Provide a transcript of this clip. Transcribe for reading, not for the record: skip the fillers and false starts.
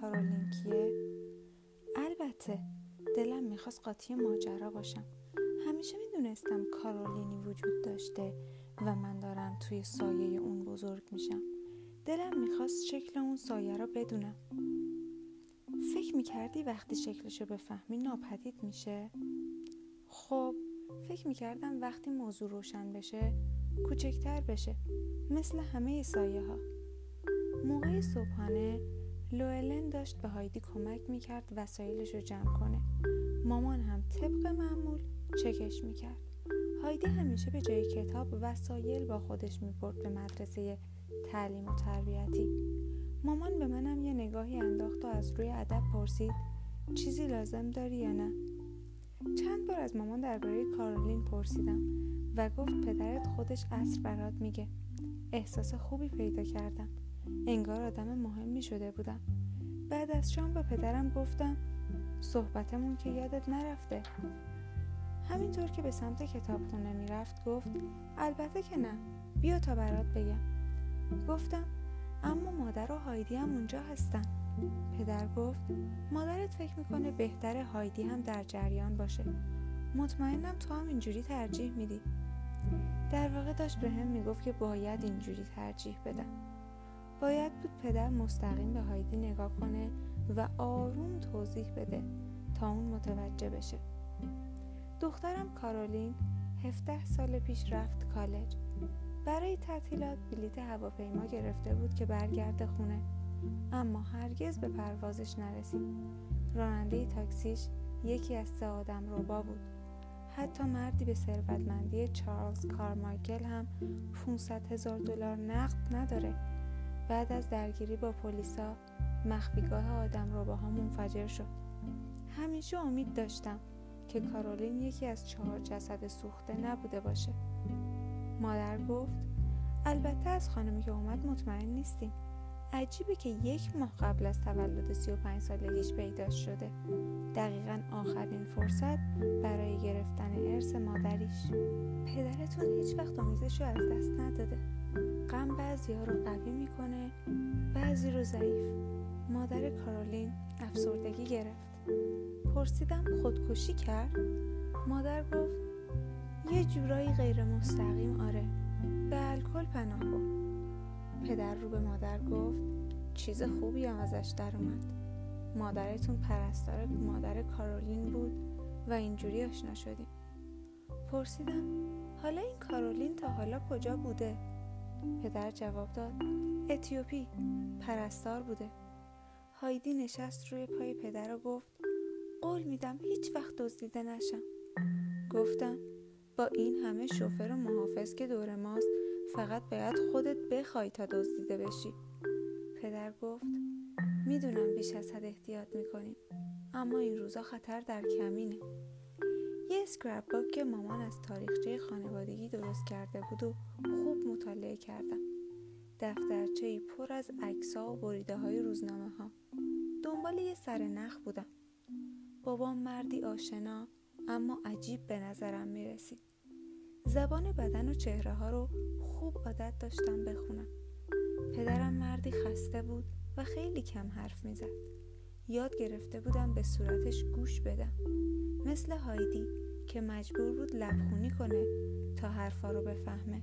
کارولین کیه؟ البته دلم میخواست قاطی ماجرا باشم. همیشه میدونستم کارولینی وجود داشته و من دارم توی سایه اون بزرگ میشم. دلم میخواست شکل اون سایه را بدونم. فکر میکردی وقتی شکلشو بفهمی ناپدید میشه؟ خب فکر میکردم وقتی موضوع روشن بشه کوچکتر بشه، مثل همه سایه ها. موقع صبحانه لوئلن داشت به هایدی کمک میکرد وسایلش رو جمع کنه. مامان هم طبق معمول چکش میکرد. هایدی همیشه به جای کتاب وسایل با خودش میبرد به مدرسه تعلیم و تربیتی. مامان به منم یه نگاهی انداخت و از روی ادب پرسید چیزی لازم داری یا نه؟ چند بار از مامان درباره کارولین پرسیدم و گفت پدرت خودش عصر برات میگه. احساس خوبی پیدا کردم، انگار آدم مهمی شده بودم. بعد از شام به پدرم گفتم صحبتمون که یادت نرفته. همینطور که به سمت کتابخونه میرفت گفت البته که نه، بیا تا برات بگم. گفتم اما مادر و هایدی هم اونجا هستن. پدر گفت مادرت فکر میکنه بهتره هایدی هم در جریان باشه. مطمئنم تو هم اینجوری ترجیح میدی. در واقع داشت به هم میگفت که باید اینجوری ترجیح بدم. باید بود پدر مستقیم به هایدی نگاه کنه و آروم توضیح بده تا اون متوجه بشه. دخترم کارولین 17 سال پیش رفت کالج. برای تعطیلات بلیت هواپیما گرفته بود که برگرده خونه، اما هرگز به پروازش نرسید. راننده تاکسیش یکی از 3 آدم ربا بود. حتی مردی به ثروتمندی چارلز کارمایکل هم 500,000 دلار نقد نداره. بعد از درگیری با پلیسا مخفیگاه آدم رباها منفجر شد. همیشه امید داشتم که کارولین یکی از 4 جسد سوخته نبوده باشه. مادر گفت البته از خانمی که اومد مطمئن نیستیم. عجیبه که 1 ماه قبل از تولد 35 سالگیش پیدا شده. دقیقاً آخرین فرصت برای گرفتن ارث مادریش. پدرتون هیچ وقت امیدشو از دست نداده. غم بعضی‌ها رو قوی می‌کنه، بعضی رو ضعیف. مادر کارولین افسردگی گرفت. پرسیدم خودکشی کرد؟ مادر گفت یه جورایی غیر مستقیم آره، به الکل پناه برد. پدر رو به مادر گفت چیز خوبی هم ازش در اومد. مادرتون پرستار مادر کارولین بود و اینجوری آشنا شدیم. پرسیدم حالا این کارولین تا حالا کجا بوده؟ پدر جواب داد اتیوپی، پرستار بوده. هایدی نشست روی پای پدر و گفت قول میدم هیچ وقت دزدیده نشم. گفتم با این همه شوفر و محافظ که دور ماست فقط باید خودت بخوای تا دزدیده بشی. پدر گفت میدونم بیش از حد احتیاط میکنیم، اما این روزا خطر در کمینه. یه اسکرپ باک که مامان از تاریخچه خانوادگی درست کرده بود و خوب مطالعه کردم. دفترچه‌ای پر از عکس‌ها و بریده‌های روزنامه‌ها. دنبال یه سر نخ بودم. بابام مردی آشنا اما عجیب به نظرم میرسید. زبان بدن و چهره ها رو خوب عادت داشتم بخونم. پدرم مردی خسته بود و خیلی کم حرف میزد. یاد گرفته بودم به صورتش گوش بدم، مثل هایدی که مجبور بود لبخونی کنه تا حرفا رو بفهمه.